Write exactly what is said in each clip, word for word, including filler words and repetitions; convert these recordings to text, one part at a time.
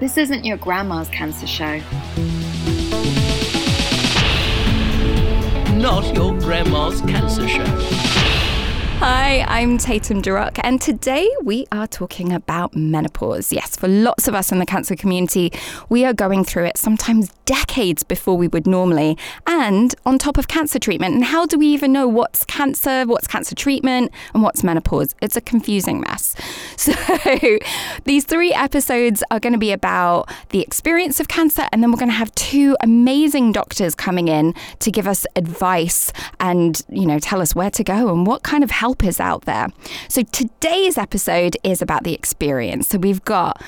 This isn't your grandma's cancer show. Not your grandma's cancer show. Hi, I'm Tatum Duroc, and today we are talking about menopause. Yes, for lots of us in the cancer community, we are going through it sometimes decades before we would normally, and on top of cancer treatment. And how do we even know what's cancer, what's cancer treatment, and what's menopause? It's a confusing mess. So these three episodes are going to be about the experience of cancer, and then we're going to have two amazing doctors coming in to give us advice and, you know, tell us where to go and what kind of health is out there. So today's episode is about the experience. So we've got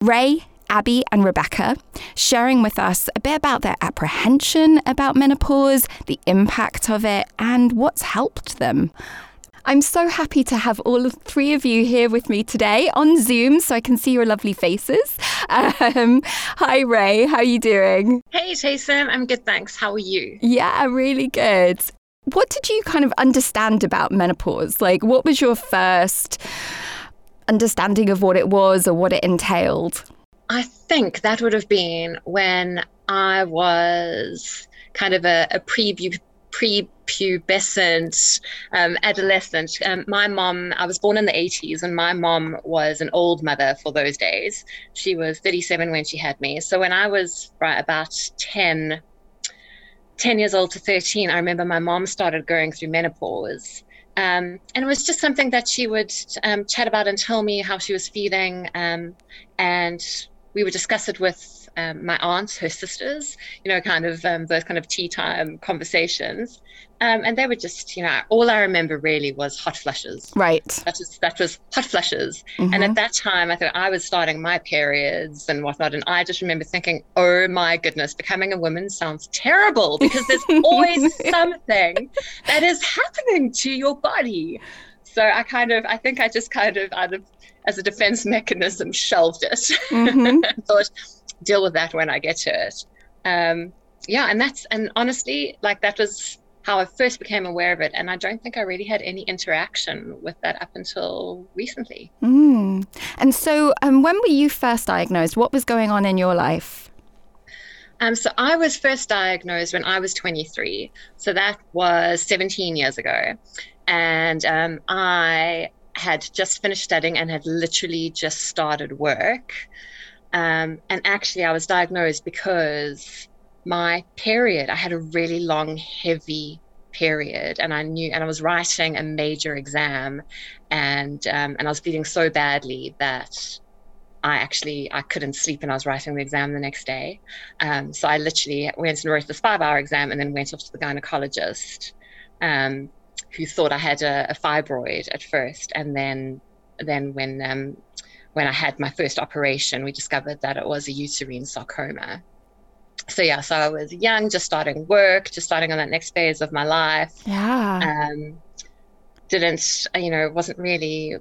Ray, Abby and Rebecca sharing with us a bit about their apprehension about menopause, the impact of it, and what's helped them. I'm so happy to have all three of you here with me today on Zoom, so I can see your lovely faces. Um, hi, Ray. How are you doing? Hey, Jason. I'm good, thanks. How are you? Yeah, really good. What did you kind of understand about menopause? Like, what was your first understanding of what it was or what it entailed? I think that would have been when I was kind of a, a pre-pubertal prepubescent um, adolescent. Um, my mom, I was born in the eighties, and my mom was an old mother for those days. She was thirty-seven when she had me. So when I was right about ten, ten years old to thirteen, I remember my mom started going through menopause. Um, and it was just something that she would um, chat about and tell me how she was feeling. Um, and we would discuss it with um, my aunts, her sisters, you know, kind of um, those kind of tea time conversations. Um, and they were just, you know, all I remember really was hot flushes. Right. That was, that was hot flushes. Mm-hmm. And at that time, I thought I was starting my periods and whatnot. And I just remember thinking, oh, my goodness, becoming a woman sounds terrible because there's always something that is happening to your body. So I kind of, I think I just kind of, out of, as a defense mechanism, shelved it. Mm-hmm. Thought, deal with that when I get to it. Um, yeah. And that's, and honestly, like that was how I first became aware of it. And I don't think I really had any interaction with that up until recently. Mm. And so um, when were you first diagnosed? What was going on in your life? Um, so I was first diagnosed when I was twenty-three. So that was seventeen years ago. And um, I had just finished studying and had literally just started work. Um, and actually I was diagnosed because my period, I had a really long, heavy period, and I knew, and I was writing a major exam, and um, and I was bleeding so badly that I actually, I couldn't sleep, and I was writing the exam the next day. Um, so I literally went and wrote this five hour exam and then went off to the gynecologist, um, who thought I had a, a fibroid at first. And then, then when, um, when I had my first operation, we discovered that it was a uterine sarcoma. So yeah, so I was young, just starting work, just starting on that next phase of my life. Yeah. Um, didn't, you know, wasn't really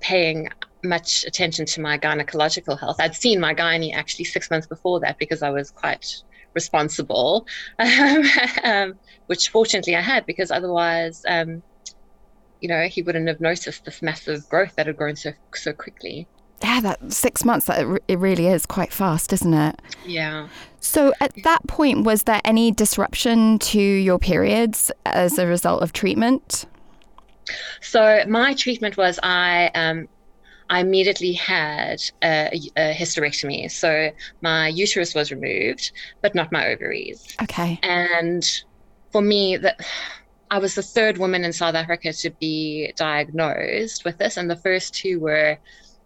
paying much attention to my gynecological health. I'd seen my gynae actually six months before that because I was quite responsible, um, um, which fortunately I had, because otherwise, um, you know, he wouldn't have noticed this massive growth that had grown so so quickly. Yeah, that six months, it really is quite fast, isn't it? Yeah. So at that point, was there any disruption to your periods as a result of treatment? So my treatment was I um, I immediately had a, a hysterectomy. So my uterus was removed, but not my ovaries. Okay. And for me, that I was the third woman in South Africa to be diagnosed with this, and the first two were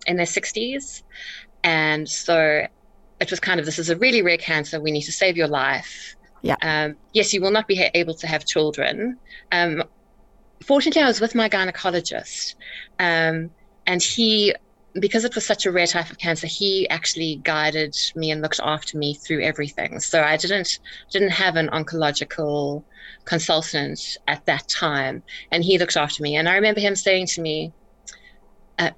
in their sixties. And so it was kind of, this is a really rare cancer, we need to save your life. Yeah. Um, yes, you will not be able to have children. Um, fortunately, I was with my gynecologist, um, and he, because it was such a rare type of cancer, he actually guided me and looked after me through everything. So I didn't didn't have an oncological consultant at that time, and he looked after me. And I remember him saying to me, uh,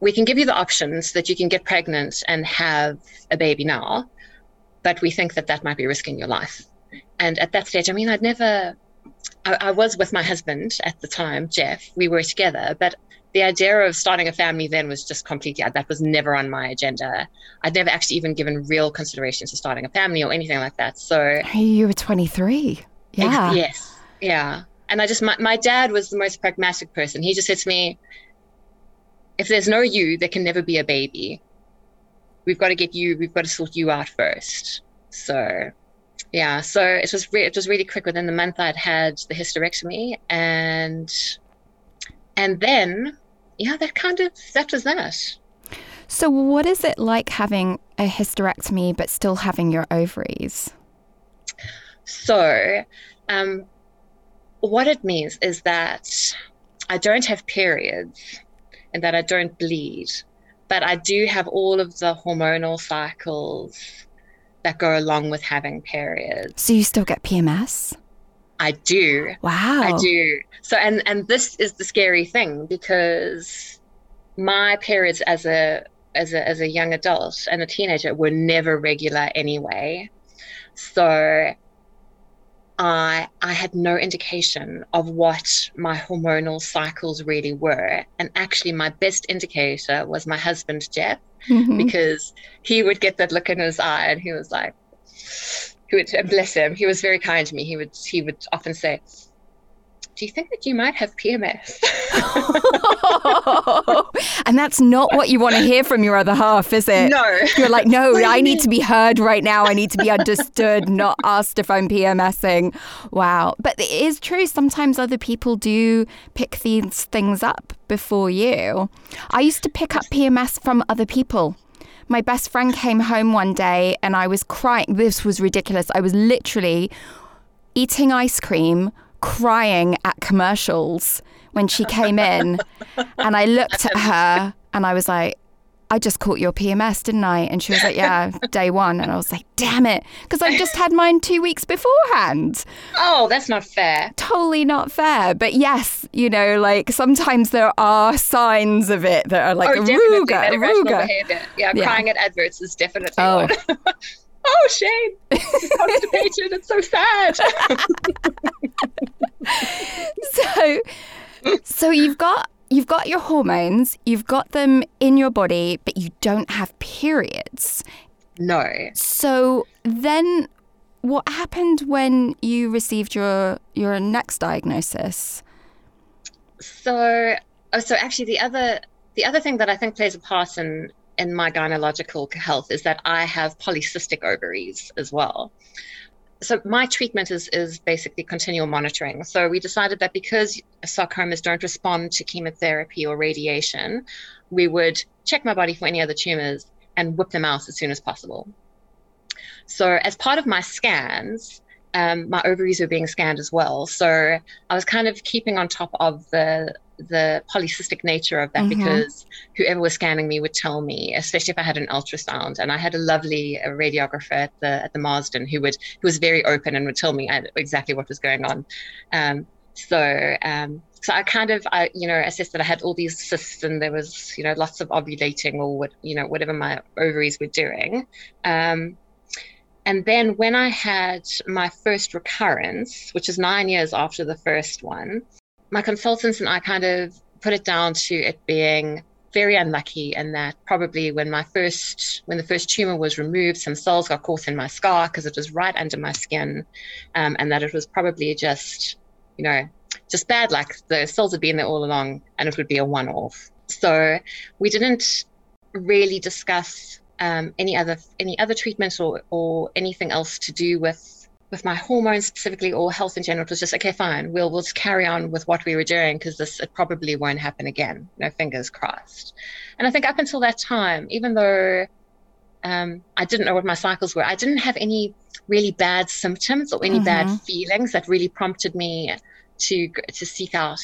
we can give you the options that you can get pregnant and have a baby now, but we think that that might be risking your life. And at that stage, I mean, I'd never, I, I was with my husband at the time, Jeff. We were together, but the idea of starting a family then was just completely, that was never on my agenda. I'd never actually even given real consideration to starting a family or anything like that. So you were twenty-three. Yeah. Ex- yes. Yeah. And I just, my, my dad was the most pragmatic person. He just said to me, if there's no you, there can never be a baby. We've got to get you, we've got to sort you out first. So yeah, so it was, re- it was really quick. Within the month I'd had the hysterectomy, and, and then, yeah, that kind of, that was that. So what is it like having a hysterectomy but still having your ovaries? So um, what it means is that I don't have periods and that I don't bleed, but I do have all of the hormonal cycles that go along with having periods. So you still get P M S? I do. Wow. I do. So, and, and this is the scary thing, because my periods as a, as a, as a young adult and a teenager were never regular anyway. So I, I had no indication of what my hormonal cycles really were. And actually my best indicator was my husband, Jeff, mm-hmm. because he would get that look in his eye and he was like, he would, bless him, he was very kind to me. He would, he would often say, do you think that you might have P M S? Oh, and that's not what you want to hear from your other half, is it? No. You're like, no, I need to be heard right now. I need to be understood, not asked if I'm PMSing. Wow. But it is true. Sometimes other people do pick these things up before you. I used to pick up P M S from other people. My best friend came home one day and I was crying. This was ridiculous. I was literally eating ice cream, crying at commercials when she came in, and I looked at her and I was like, I just caught your P M S, didn't I? And she was like, yeah, day one. And I was like, damn it, because I just had mine two weeks beforehand. Oh, that's not fair. Totally not fair. But yes, you know, like sometimes there are signs of it that are like, oh, aruga, that irrational behavior. Yeah, yeah, crying at adverts is definitely oh. one. Oh, Shane, she's constipated. It's so sad. so, so you've got you've got your hormones, you've got them in your body, but you don't have periods. No. So then, what happened when you received your your next diagnosis? So, oh, so actually, the other the other thing that I think plays a part in. in my gynecological health is that I have polycystic ovaries as well. So my treatment is, is basically continual monitoring. So we decided that because sarcomas don't respond to chemotherapy or radiation, we would check my body for any other tumors and whip them out as soon as possible. So as part of my scans, um, my ovaries were being scanned as well. So I was kind of keeping on top of the the polycystic nature of that, mm-hmm. because whoever was scanning me would tell me, especially if I had an ultrasound. And I had a lovely uh, radiographer at the at the Marsden who would who was very open and would tell me exactly what was going on. Um, so um, so I kind of I you know assessed that I had all these cysts and there was you know lots of ovulating or what you know whatever my ovaries were doing. Um, and then when I had my first recurrence, which is nine years after the first one, my consultants and I kind of put it down to it being very unlucky, and that probably when my first, when the first tumor was removed, some cells got caught in my scar because it was right under my skin, um, and that it was probably just, you know, just bad luck. The cells had been there all along, and it would be a one-off. So we didn't really discuss um, any other any other treatment or or anything else to do with. with my hormones specifically or health in general. It was just, okay, fine, we'll, we'll just carry on with what we were doing because this, it probably won't happen again. No, fingers crossed. And I think up until that time, even though um, I didn't know what my cycles were, I didn't have any really bad symptoms or any mm-hmm. bad feelings that really prompted me to to seek out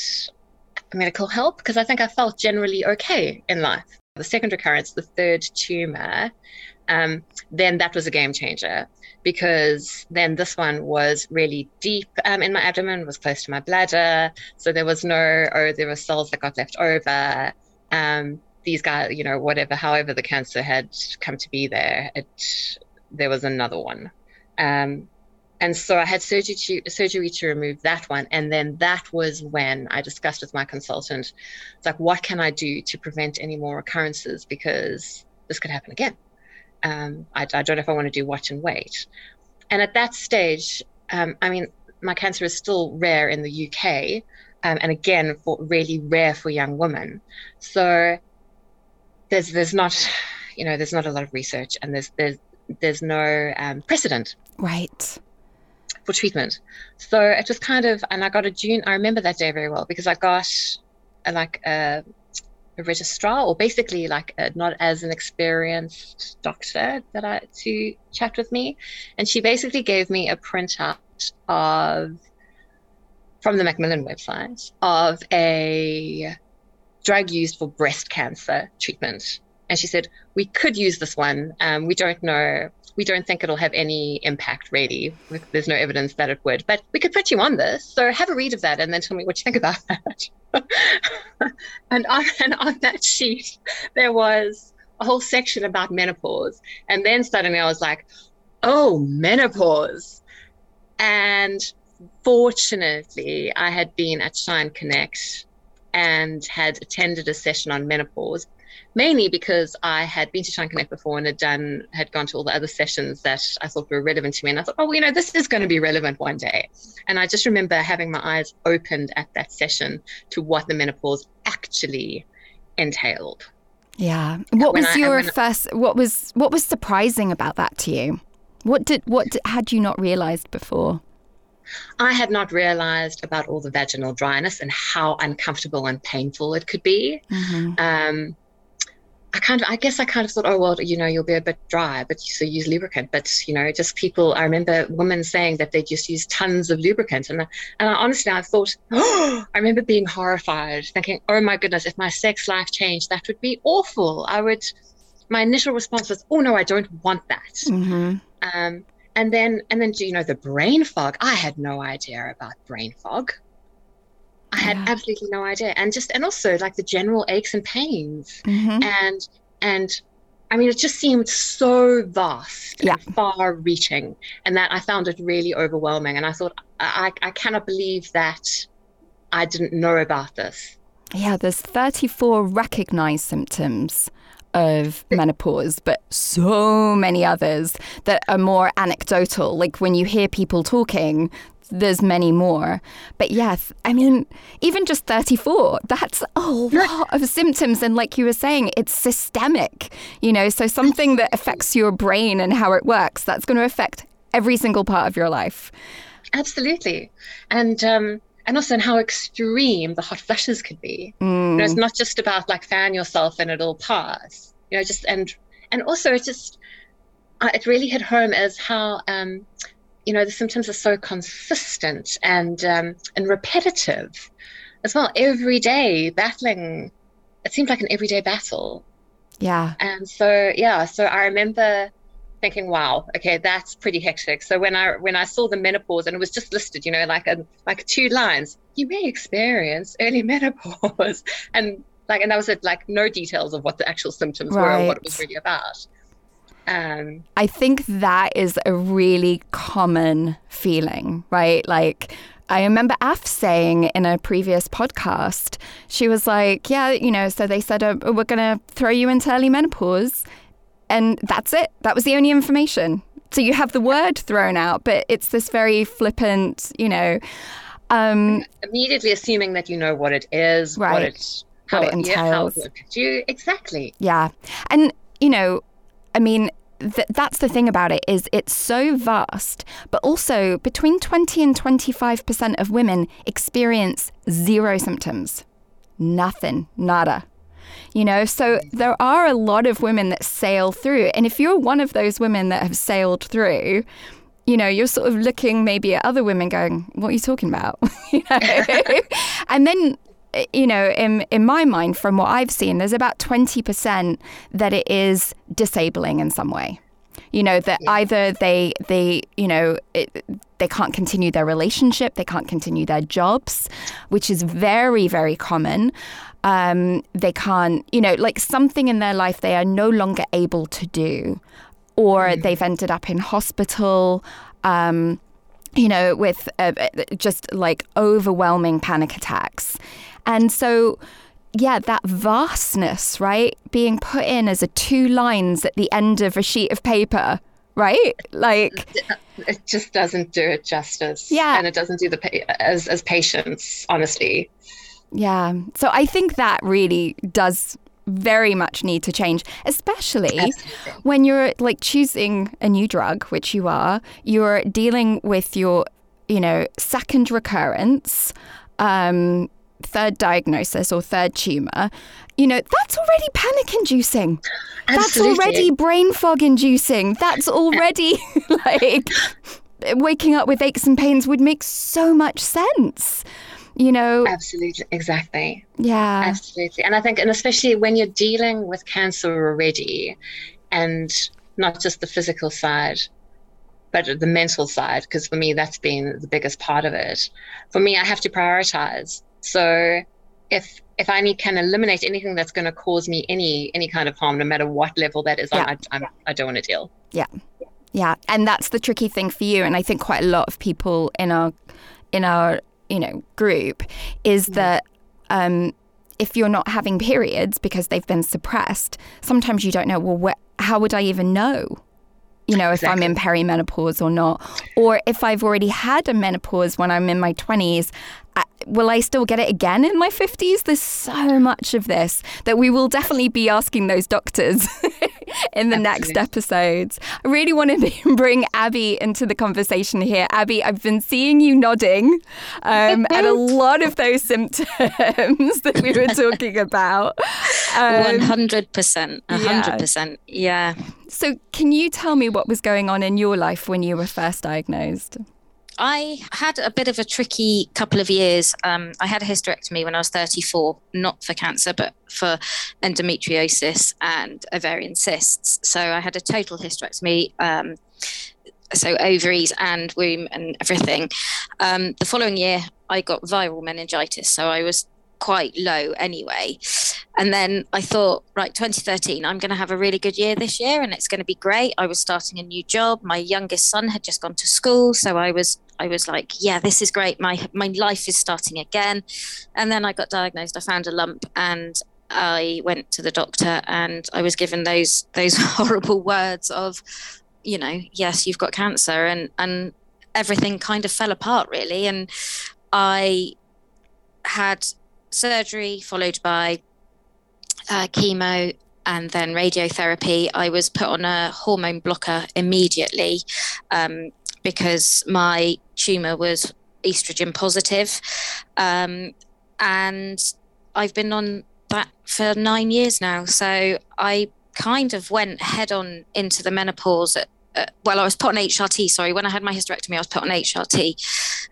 medical help, because I think I felt generally okay in life. The second recurrence, the third tumor, Um, then that was a game changer, because then this one was really deep um, in my abdomen, was close to my bladder. So there was no, oh, there were cells that got left over. Um, these guys, you know, whatever, however the cancer had come to be there, it, there was another one. Um, And so I had surgery to, surgery to remove that one. And then that was when I discussed with my consultant, it's like, what can I do to prevent any more recurrences? Because this could happen again. Um, I, I don't know if I want to do watch and wait. And at that stage, um, I mean, my cancer is still rare in the U K. Um, and again, for really rare for young women. So there's there's not, you know, there's not a lot of research, and there's there's there's no um, precedent, right, for treatment. So it just kind of, and I got a June. I remember that day very well because I got a, like a, a registrar, or basically like a, not as an experienced doctor that I to chat with me, and she basically gave me a printout of. From the Macmillan website of a drug used for breast cancer treatment. And she said, we could use this one. Um, we don't know. We don't think it'll have any impact really. There's no evidence that it would, but we could put you on this. So have a read of that and then tell me what you think about that. and, on, and on that sheet, there was a whole section about menopause. And then suddenly I was like, oh, menopause. And fortunately, I had been at Shine Connect and had attended a session on menopause, mainly because I had been to Shine Connect before and had done had gone to all the other sessions that I thought were relevant to me. And I thought, oh, you know, this is going to be relevant one day. And I just remember having my eyes opened at that session to what the menopause actually entailed. Yeah. What was your first? What was what was surprising about that to you? What did what did, had you not realized before? I had not realized about all the vaginal dryness and how uncomfortable and painful it could be. Mm-hmm. Um, I kind of, I guess I kind of thought, oh, well, you know, you'll be a bit dry, but so use lubricant. But, you know, just people, I remember women saying that they just use tons of lubricant. And, and I, honestly, I thought, oh, I remember being horrified, thinking, oh, my goodness, if my sex life changed, that would be awful. I would, my initial response was, oh, no, I don't want that. Mm-hmm. Um And then, and then, you know, the brain fog, I had no idea about brain fog. I had yeah. absolutely no idea. And just, and also like the general aches and pains. Mm-hmm. And, and I mean, it just seemed so vast yeah. and far reaching, and that I found it really overwhelming. And I thought, I, I cannot believe that I didn't know about this. Yeah, there's thirty-four recognized symptoms of menopause, but so many others that are more anecdotal. Like when you hear people talking, there's many more. But yes, I mean, even just thirty-four, that's a lot of symptoms. And like you were saying, it's systemic, you know, so something that affects your brain and how it works, that's going to affect every single part of your life. Absolutely. And, um, And also in how extreme the hot flushes could be. Mm. You know, it's not just about like fan yourself and it'll pass. You know, just and and also it just uh, it really hit home as how um, you know, the symptoms are so consistent and um, and repetitive as well. Every day battling, it seemed like an everyday battle. Yeah. And so yeah, so I remember thinking, wow, okay, that's pretty hectic. So when I when I saw the menopause and it was just listed, you know, like a, like two lines, you may experience early menopause, and like and that was it, like no details of what the actual symptoms right. were and what it was really about. Um, I think that is a really common feeling, right? Like. I remember Af saying in a previous podcast, she was like, yeah, you know, so they said, oh, we're going to throw you into early menopause. And that's it. That was the only information. So you have the word thrown out, but it's this very flippant, you know. Um, Immediately assuming that you know what it is, right, what it, how, what it entails. Yeah, how it affects you. Exactly. Yeah. And, you know, I mean, th- that's the thing about it is it's so vast, but also between twenty and twenty-five percent of women experience zero symptoms. Nothing, nada. You know, so there are a lot of women that sail through. And if you're one of those women that have sailed through, you know, you're sort of looking maybe at other women going, what are you talking about? You know? And then, you know, in in my mind, from what I've seen, there's about twenty percent that it is disabling in some way. You know, that either they, they you know, it, they can't continue their relationship, they can't continue their jobs, which is very, very common. Um, they can't, you know, like something in their life they are no longer able to do, or mm. they've ended up in hospital. Um, you know, with uh, just like overwhelming panic attacks. And so, yeah, that vastness, right, being put in as a two lines at the end of a sheet of paper, right? Like, it just doesn't do it justice. Yeah. And it doesn't do the pa- as, as patients, honestly. Yeah. So I think that really does very much need to change, especially Absolutely. when you're like choosing a new drug, which you are, you're dealing with your, you know, second recurrence, um, third diagnosis or third tumour, you know, that's already panic inducing. Absolutely. That's already brain fog inducing. That's already like waking up with aches and pains would make so much sense. You know, absolutely, exactly. Yeah, absolutely. And I think, and especially when you're dealing with cancer already, and not just the physical side, but the mental side, because for me, that's been the biggest part of it. For me, I have to prioritize. So if if I need, can eliminate anything that's going to cause me any any kind of harm, no matter what level that is, yeah. I, I, I don't want to deal. Yeah, yeah. And that's the tricky thing for you. And I think quite a lot of people in our in our you know, group is that um, if you're not having periods because they've been suppressed, sometimes you don't know, well, wh- how would I even know, you know, if exactly. I'm in perimenopause or not? Or if I've already had a menopause when I'm in my twenties, I, will I still get it again in my fifties? There's so much of this that we will definitely be asking those doctors in the Absolutely. next episodes. I really want to bring Abby into the conversation here. Abby, I've been seeing you nodding um, at a lot of those symptoms that we were talking about. Um, one hundred percent. one hundred percent. Yeah. yeah. So can you tell me what was going on in your life when you were first diagnosed? I had a bit of a tricky couple of years. Um, I had a hysterectomy when I was thirty-four, not for cancer, but for endometriosis and ovarian cysts. So I had a total hysterectomy, um, so ovaries and womb and everything. Um, the following year, I got viral meningitis, so I was quite low anyway. And then I thought, right, twenty thirteen, I'm going to have a really good year this year and it's going to be great. I was starting a new job. My youngest son had just gone to school. So I was I was like, yeah, this is great. My my life is starting again. And then I got diagnosed. I found a lump and I went to the doctor and I was given those those horrible words of, you know, yes, you've got cancer. And, and everything kind of fell apart, really. And I had surgery followed by uh, chemo and then radiotherapy. I was put on a hormone blocker immediately um, because my tumour was estrogen positive. Um, and I've been on that for nine years now. So I kind of went head on into the menopause at Uh, well, I was put on H R T, sorry. When I had my hysterectomy, I was put on H R T.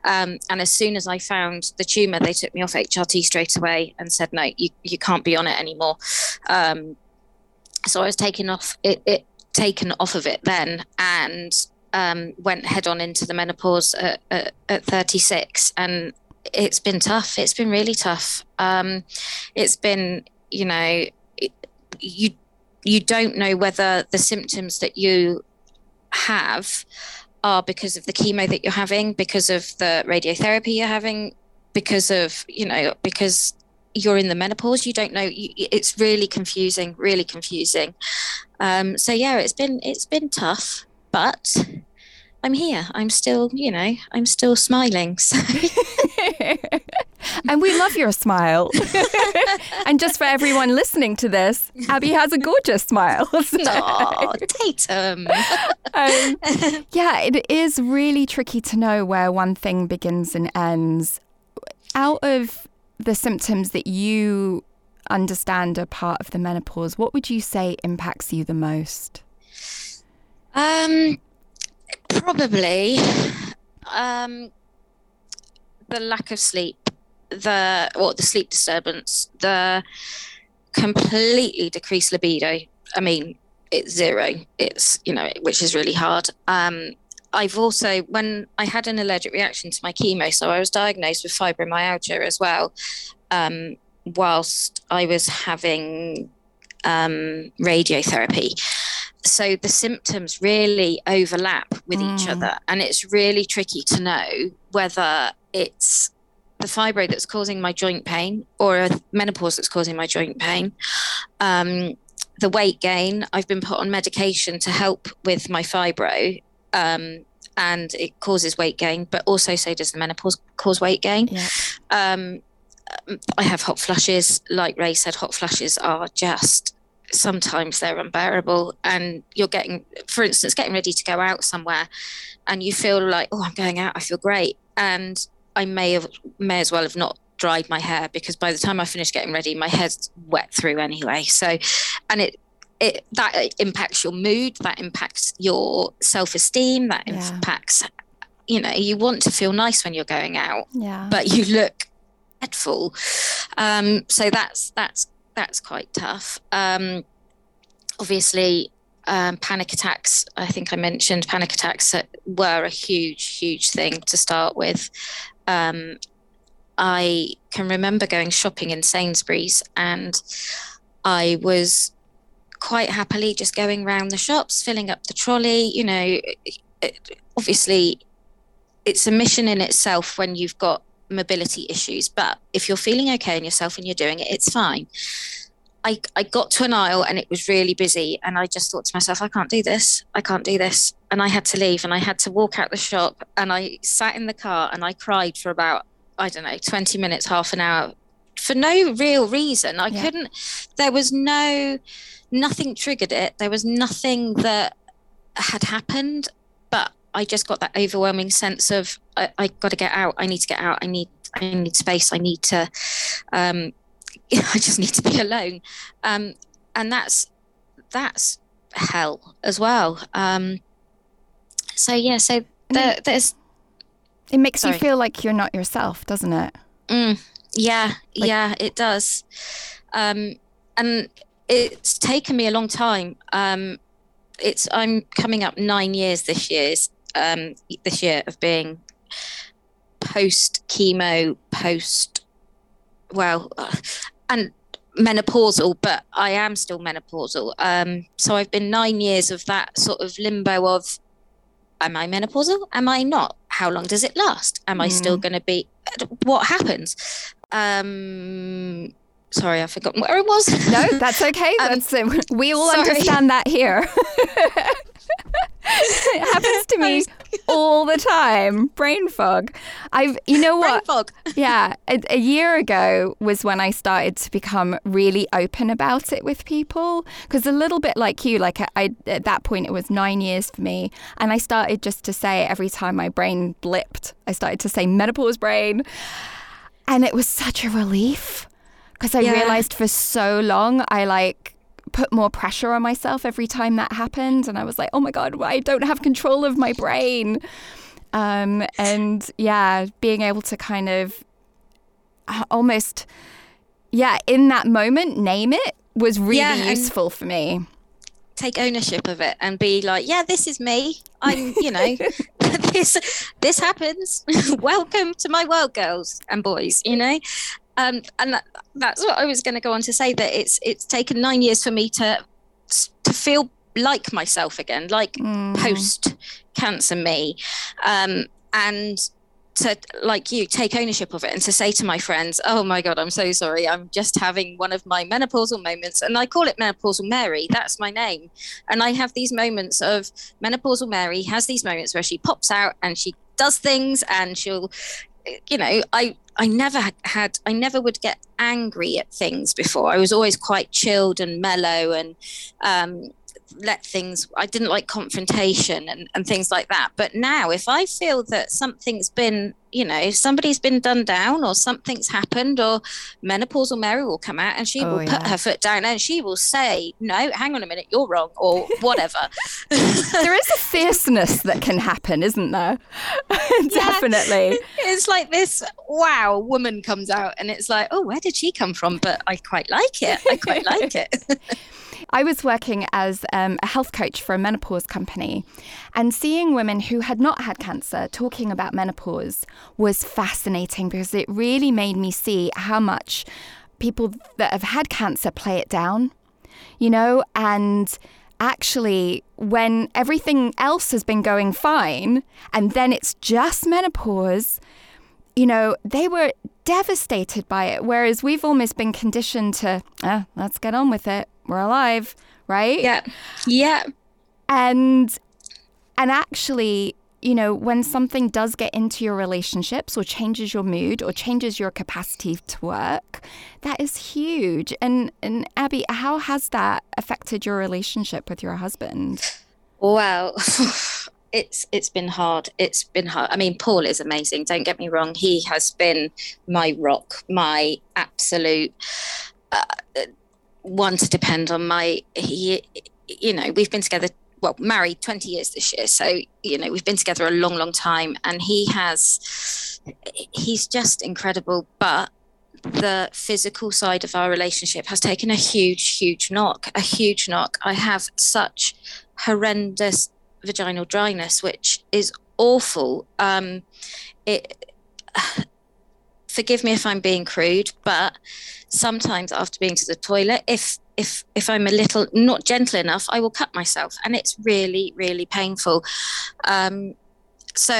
Um, and as soon as I found the tumour, they took me off H R T straight away and said, no, you, you can't be on it anymore. Um, so I was taken off it, it taken off of it then and um, went head on into the menopause at, at, at thirty-six. And it's been tough. It's been really tough. Um, it's been, you know, it, you you don't know whether the symptoms that you have are because of the chemo that you're having, because of the radiotherapy you're having, because of, you know, because you're in the menopause. You don't know. You, it's really confusing, really confusing. Um, so yeah, it's been, it's been tough, but I'm here. I'm still, you know, I'm still smiling. So. And we love your smile. And just for everyone listening to this, Abby has a gorgeous smile. So. Oh, Tatum. um, yeah, it is really tricky to know where one thing begins and ends. Out of the symptoms that you understand are part of the menopause, what would you say impacts you the most? Um, probably um, the lack of sleep. The or well, the sleep disturbance, the completely decreased libido. I mean, it's zero. It's, you know, which is really hard. Um, I've also, when I had an allergic reaction to my chemo, so I was diagnosed with fibromyalgia as well, um, whilst I was having um, radiotherapy. so the symptoms really overlap with mm. each other, and it's really tricky to know whether it's the fibro that's causing my joint pain or a menopause that's causing my joint pain. Um, the weight gain, I've been put on medication to help with my fibro, um, and it causes weight gain, but also so does the menopause cause weight gain. Yeah. Um, I have hot flushes. Like Ray said, hot flushes are just, sometimes they're unbearable, and you're getting, for instance, getting ready to go out somewhere and you feel like, oh, I'm going out, I feel great. And I may have, may as well have not dried my hair, because by the time I finish getting ready, my hair's wet through anyway. So, and it, it that impacts your mood, that impacts your self-esteem, that yeah. impacts, you know, you want to feel nice when you're going out, yeah. but you look dreadful. Um, so that's, that's, that's quite tough. Um, obviously, um, panic attacks, I think I mentioned panic attacks were a huge, huge thing to start with. Um, I can remember going shopping in Sainsbury's, and I was quite happily just going round the shops, filling up the trolley. You know, it, it, obviously it's a mission in itself when you've got mobility issues, but if you're feeling okay in yourself and you're doing it, it's fine. I, I got to an aisle and it was really busy, and I just thought to myself, I can't do this, I can't do this. And I had to leave, and I had to walk out the shop, and I sat in the car and I cried for about, I don't know, twenty minutes, half an hour, for no real reason. I yeah. couldn't, there was no, nothing triggered it. There was nothing that had happened, but I just got that overwhelming sense of, I, I got to get out. I need to get out. I need, I need space. I need to, um, I just need to be alone. Um, and that's, that's hell as well. Um, so yeah, so there, there's, It makes Sorry. you feel like you're not yourself, doesn't it? Mm, yeah, like, yeah, it does. Um, and it's taken me a long time. Um, it's I'm coming up nine years this year's um, this year of being post chemo, post well, and menopausal, but I am still menopausal. Um, so I've been nine years of that sort of limbo of, am I menopausal? Am I not? How long does it last? Am I mm. still going to be? What happens? Um, sorry, I've forgotten where it was. No, that's okay. Um, that's, we all sorry. understand that here. It happens to me all the time. Brain fog. I've, you know what? Brain fog. Yeah, a, a year ago was when I started to become really open about it with people, because a little bit like you, like I, I at that point it was nine years for me, and I started just to say every time my brain blipped, I started to say menopause brain, and it was such a relief, because I yeah. realized for so long I like. put more pressure on myself every time that happened, and I was like, oh my god, I don't have control of my brain. Um, and yeah, being able to kind of almost yeah in that moment name it was really yeah, useful for me. Take ownership of it and be like, yeah, this is me, I'm, you know, this this happens. Welcome to my world, girls and boys, you know. Um, and that, that's what I was going to go on to say, that it's it's taken nine years for me to to feel like myself again, like mm. post-cancer me, um, and to, like you, take ownership of it and to say to my friends, oh my God, I'm so sorry, I'm just having one of my menopausal moments. And I call it Menopausal Mary, that's my name. And I have these moments of, Menopausal Mary has these moments where she pops out and she does things, and she'll, you know, I... I never had, I never would get angry at things before. I was always quite chilled and mellow, and um, let things, I didn't like confrontation and, and things like that. But now if I feel that something's been, you know, somebody's been done down or something's happened, or Menopausal Mary will come out and she oh, will yeah. put her foot down and she will say, no, hang on a minute, you're wrong, or whatever. There is a fierceness that can happen, isn't there? Definitely. It's like this, wow, woman comes out and it's like, oh, where did she come from? But I quite like it. I quite like it. I was working as um, a health coach for a menopause company, and seeing women who had not had cancer talking about menopause was fascinating, because it really made me see how much people that have had cancer play it down, you know, and actually when everything else has been going fine and then it's just menopause, you know, they were devastated by it. Whereas we've almost been conditioned to, oh, let's get on with it. We're alive, right? Yeah. Yeah. And and actually, you know, when something does get into your relationships or changes your mood or changes your capacity to work, that is huge. And and Abby, how has that affected your relationship with your husband? Well, it's it's been hard. It's been hard. I mean, Paul is amazing. Don't get me wrong. He has been my rock, my absolute uh, one to depend on. My he, you know, we've been together. Well, married twenty years this year. So, you know, we've been together a long, long time, and he has, he's just incredible. But the physical side of our relationship has taken a huge, huge knock, a huge knock. I have such horrendous vaginal dryness, which is awful. Um, it, forgive me if I'm being crude, but sometimes after being to the toilet, if If if I'm a little not gentle enough, I will cut myself, and it's really, really painful. Um, so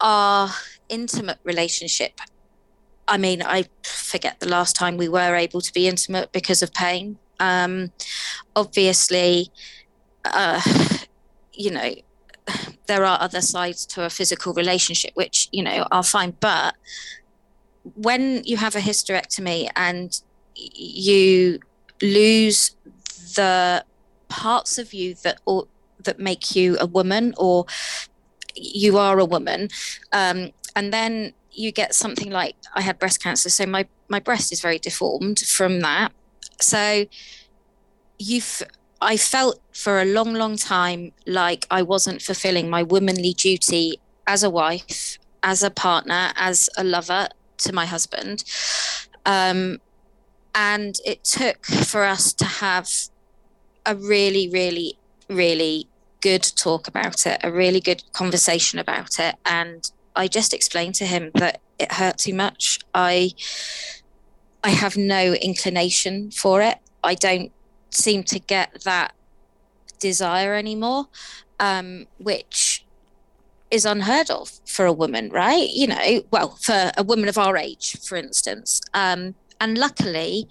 our intimate relationship, I mean, I forget the last time we were able to be intimate because of pain. Um, obviously, uh, you know, there are other sides to a physical relationship, which, you know, are fine. But when you have a hysterectomy and you lose the parts of you that or, that make you a woman, or you are a woman, um, and then you get something like, I had breast cancer, so my my breast is very deformed from that. So you've I felt for a long long time like I wasn't fulfilling my womanly duty as a wife, as a partner, as a lover to my husband, um and it took for us to have a really, really, really good talk about it, a really good conversation about it. And I just explained to him that it hurt too much. I I have no inclination for it. I don't seem to get that desire anymore, um, which is unheard of for a woman, right? You know, well, for a woman of our age, for instance. Um, And luckily,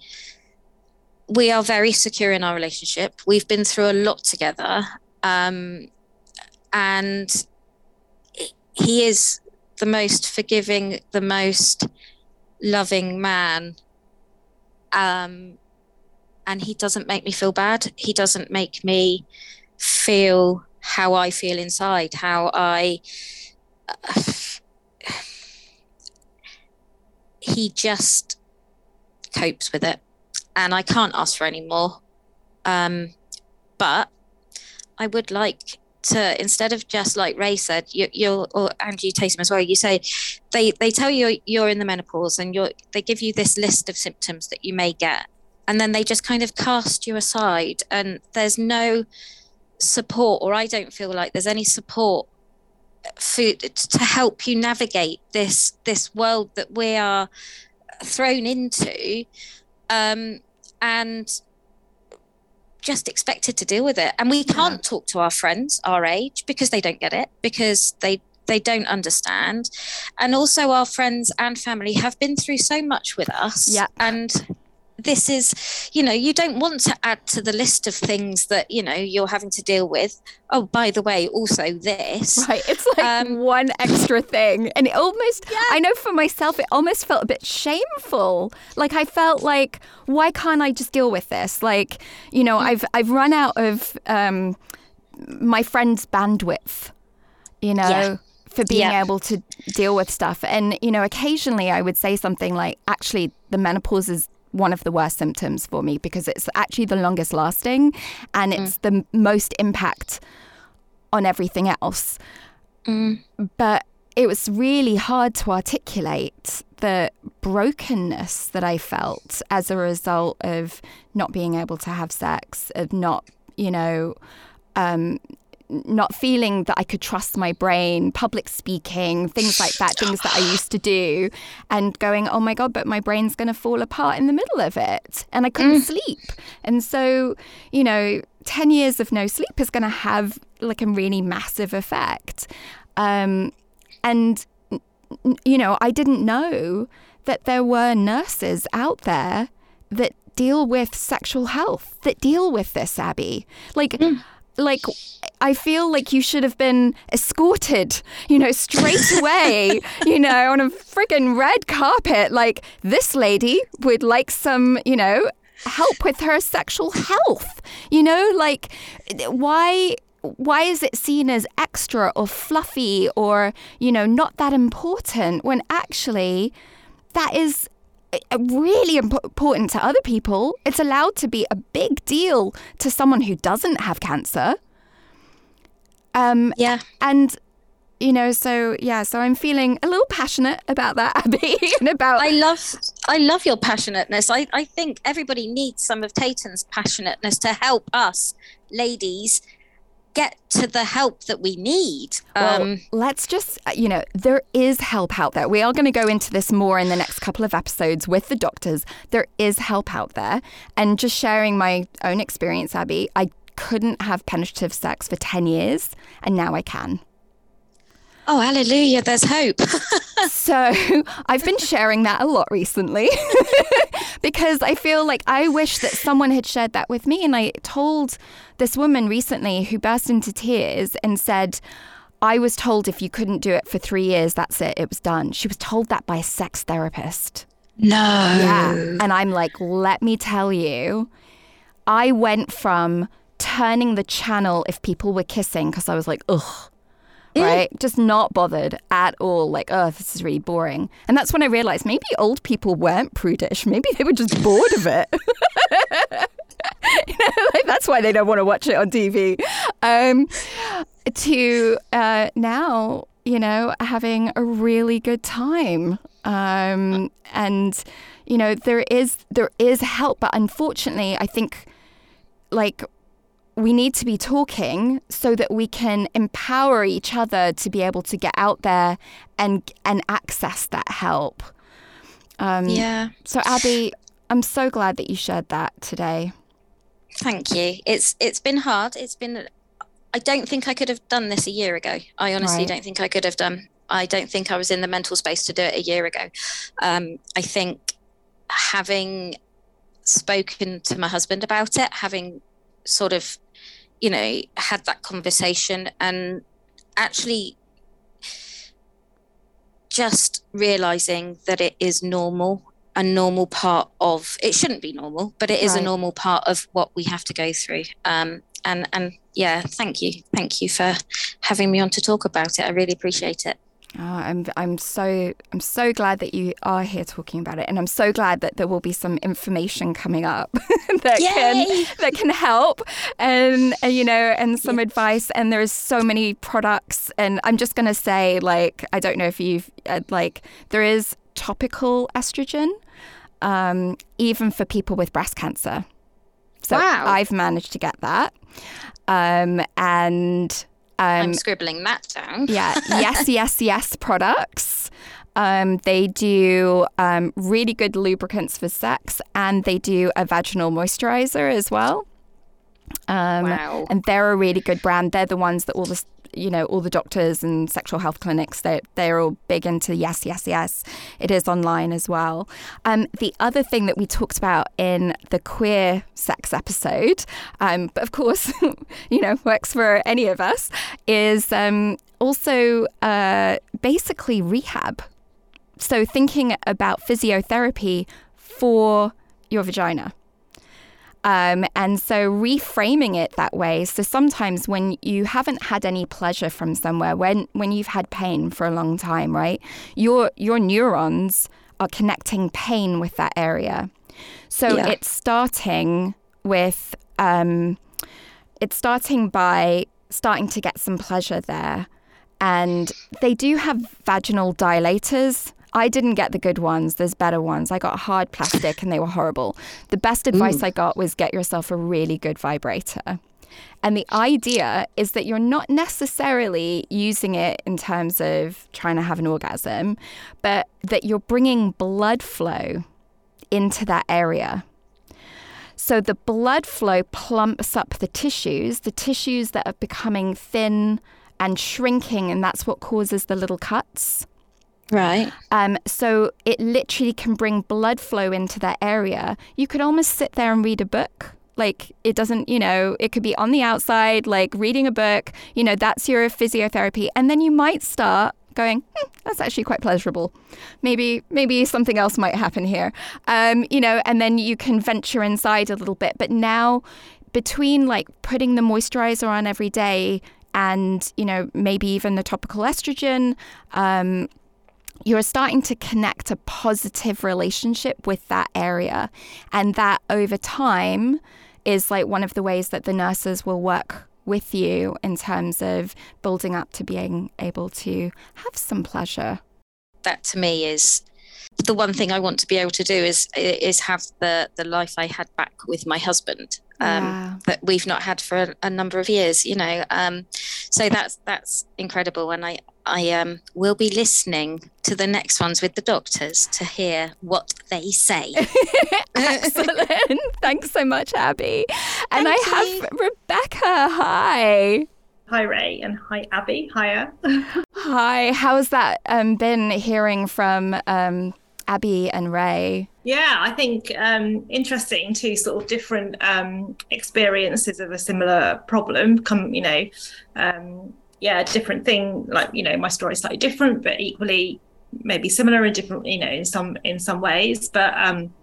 we are very secure in our relationship. We've been through a lot together. Um, and he is the most forgiving, the most loving man. Um, and he doesn't make me feel bad. He doesn't make me feel how I feel inside, how I... Uh, he just... copes with it, and I can't ask for any more, um but I would like to, instead of just like Ray said, you, you're or and you Tatum as well, you say they they tell you you're in the menopause and you're they give you this list of symptoms that you may get, and then they just kind of cast you aside, and there's no support, or I don't feel like there's any support for, to help you navigate this this world that we are thrown into, um, and just expected to deal with it. And we can't yeah. talk to our friends our age because they don't get it, because they they don't understand. And also our friends and family have been through so much with us. Yeah. And this is, you know, you don't want to add to the list of things that, you know, you're having to deal with. Oh, by the way, also this. Right. It's like um, one extra thing. And it almost, yeah. I know for myself, it almost felt a bit shameful. Like I felt like, why can't I just deal with this? Like, you know, I've, I've run out of um, my friend's bandwidth, you know. Yeah. for being yep. able to deal with stuff. And, you know, occasionally I would say something like, actually, the menopause is one of the worst symptoms for me because it's actually the longest lasting and it's mm. the most impact on everything else. Mm. But it was really hard to articulate the brokenness that I felt as a result of not being able to have sex, of not, you know, um, not feeling that I could trust my brain, public speaking, things like that, things that I used to do, and going, oh my God, but my brain's going to fall apart in the middle of it. And I couldn't mm. sleep. And so, you know, ten years of no sleep is going to have like a really massive effect. Um, and, you know, I didn't know that there were nurses out there that deal with sexual health, that deal with this, Abby. Like, mm. like I feel like you should have been escorted, you know, straight away, you know, on a friggin' red carpet. Like, this lady would like some, you know, help with her sexual health. You know, like, why why is it seen as extra or fluffy or, you know, not that important, when actually that is really important to other people? It's allowed to be a big deal to someone who doesn't have cancer. Um, yeah. And, you know, so, yeah, so I'm feeling a little passionate about that, Abby, and about... I love I love your passionateness. I, I think everybody needs some of Tatum's passionateness to help us ladies get to the help that we need. Well, um, let's just, you know, there is help out there. We are going to go into this more in the next couple of episodes with the doctors. There is help out there. And just sharing my own experience, Abby, I couldn't have penetrative sex for ten years, and now I can. Oh, hallelujah, there's hope. So I've been sharing that a lot recently because I feel like I wish that someone had shared that with me. And I told this woman recently who burst into tears and said, I was told if you couldn't do it for three years, that's it, it was done. She was told that by a sex therapist. No. Yeah. And I'm like, let me tell you, I went from turning the channel if people were kissing because I was like, ugh. Right? Just not bothered at all. Like, oh, this is really boring. And that's when I realized maybe old people weren't prudish. Maybe they were just bored of it. You know, like, that's why they don't want to watch it on T V. Um, to uh, now, you know, having a really good time. Um, and, you know, there is there is help. But unfortunately, I think, like, we need to be talking so that we can empower each other to be able to get out there and and access that help. Um, yeah. So, Abby, I'm so glad that you shared that today. Thank you. It's it's been hard. It's been. I don't think I could have done this a year ago. I honestly right. don't think I could have done. I don't think I was in the mental space to do it a year ago. Um, I think having spoken to my husband about it, having sort of, you know, had that conversation and actually just realizing that it is normal, a normal part of, it shouldn't be normal, but it is right. a normal part of what we have to go through. Um, and, and yeah, thank you. Thank you for having me on to talk about it. I really appreciate it. Oh, I'm I'm so I'm so glad that you are here talking about it, and I'm so glad that there will be some information coming up that Yay! can that can help, and, and you know, and some yeah. advice. And there is so many products, and I'm just gonna say, like, I don't know if you've like there is topical estrogen, um, even for people with breast cancer. So wow. I've managed to get that, um, and. Um, I'm scribbling that down. Yeah, yes, yes, yes products. Um, they do um, really good lubricants for sex, and they do a vaginal moisturizer as well. Um, wow. And they're a really good brand. They're the ones that all the, you know, all the doctors and sexual health clinics, they, they're all big into yes, yes, yes. It is online as well. Um, the other thing that we talked about in the queer sex episode, um, but of course, you know, works for any of us, is um, also uh, basically rehab. So thinking about physiotherapy for your vagina. Um, and so reframing it that way. So sometimes when you haven't had any pleasure from somewhere, when, when you've had pain for a long time, right, your your neurons are connecting pain with that area. So yeah. it's starting with, um, it's starting by starting to get some pleasure there. And they do have vaginal dilators. I didn't get the good ones. There's better ones. I got hard plastic and they were horrible. The best advice Ooh. I got was get yourself a really good vibrator. And the idea is that you're not necessarily using it in terms of trying to have an orgasm, but that you're bringing blood flow into that area. So the blood flow plumps up the tissues, the tissues that are becoming thin and shrinking, and that's what causes the little cuts. Right. Um, so it literally can bring blood flow into that area. You could almost sit there and read a book. Like, it doesn't, you know, it could be on the outside, like reading a book, you know, that's your physiotherapy. And then you might start going, hmm, that's actually quite pleasurable. Maybe maybe something else might happen here, um, you know, and then you can venture inside a little bit. But now between like putting the moisturizer on every day and, you know, maybe even the topical estrogen, um, you're starting to connect a positive relationship with that area. And that over time is like one of the ways that the nurses will work with you in terms of building up to being able to have some pleasure. That to me is the one thing I want to be able to do is is have the the life I had back with my husband, um yeah. that we've not had for a, a number of years, you know, um so that's that's incredible. And I I um will be listening to the next ones with the doctors to hear what they say. Excellent. Thanks so much, Abby. And Thank I you. have Rebecca. Hi. Hi, Ray. And hi, Abby. Hiya. Hi. How has that um, been hearing from um, Abby and Ray? Yeah, I think um, interesting, two sort of different um, experiences of a similar problem. Come, you know, um, yeah, different thing. Like, you know, my story is slightly different, but equally maybe similar and different, you know, in some in some ways. But um,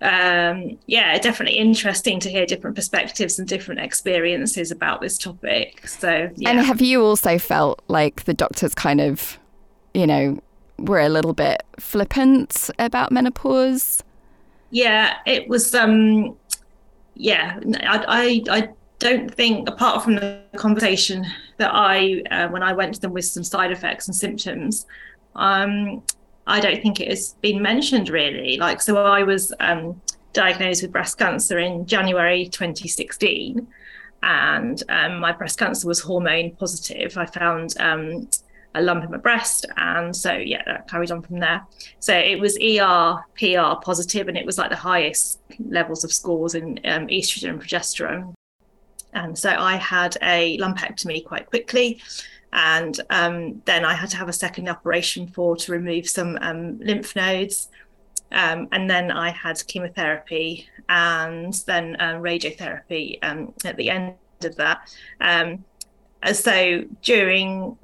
um, yeah, definitely interesting to hear different perspectives and different experiences about this topic. So, yeah. And have you also felt like the doctors kind of, you know, were a little bit flippant about menopause? Yeah, it was. Um, yeah, I, I, I don't think, apart from the conversation that I, uh, when I went to them with some side effects and symptoms, um, I don't think it has been mentioned really. Like, so I was um, diagnosed with breast cancer in January twenty sixteen, and um, my breast cancer was hormone positive. I found um, a lump in my breast, and so yeah, that carried on from there. So it was E R P R positive, and it was like the highest levels of scores in um, estrogen and progesterone. And so I had a lumpectomy quite quickly, and um, then I had to have a second operation for to remove some um, lymph nodes, um, and then I had chemotherapy and then uh, radiotherapy um, at the end of that. Um, and so during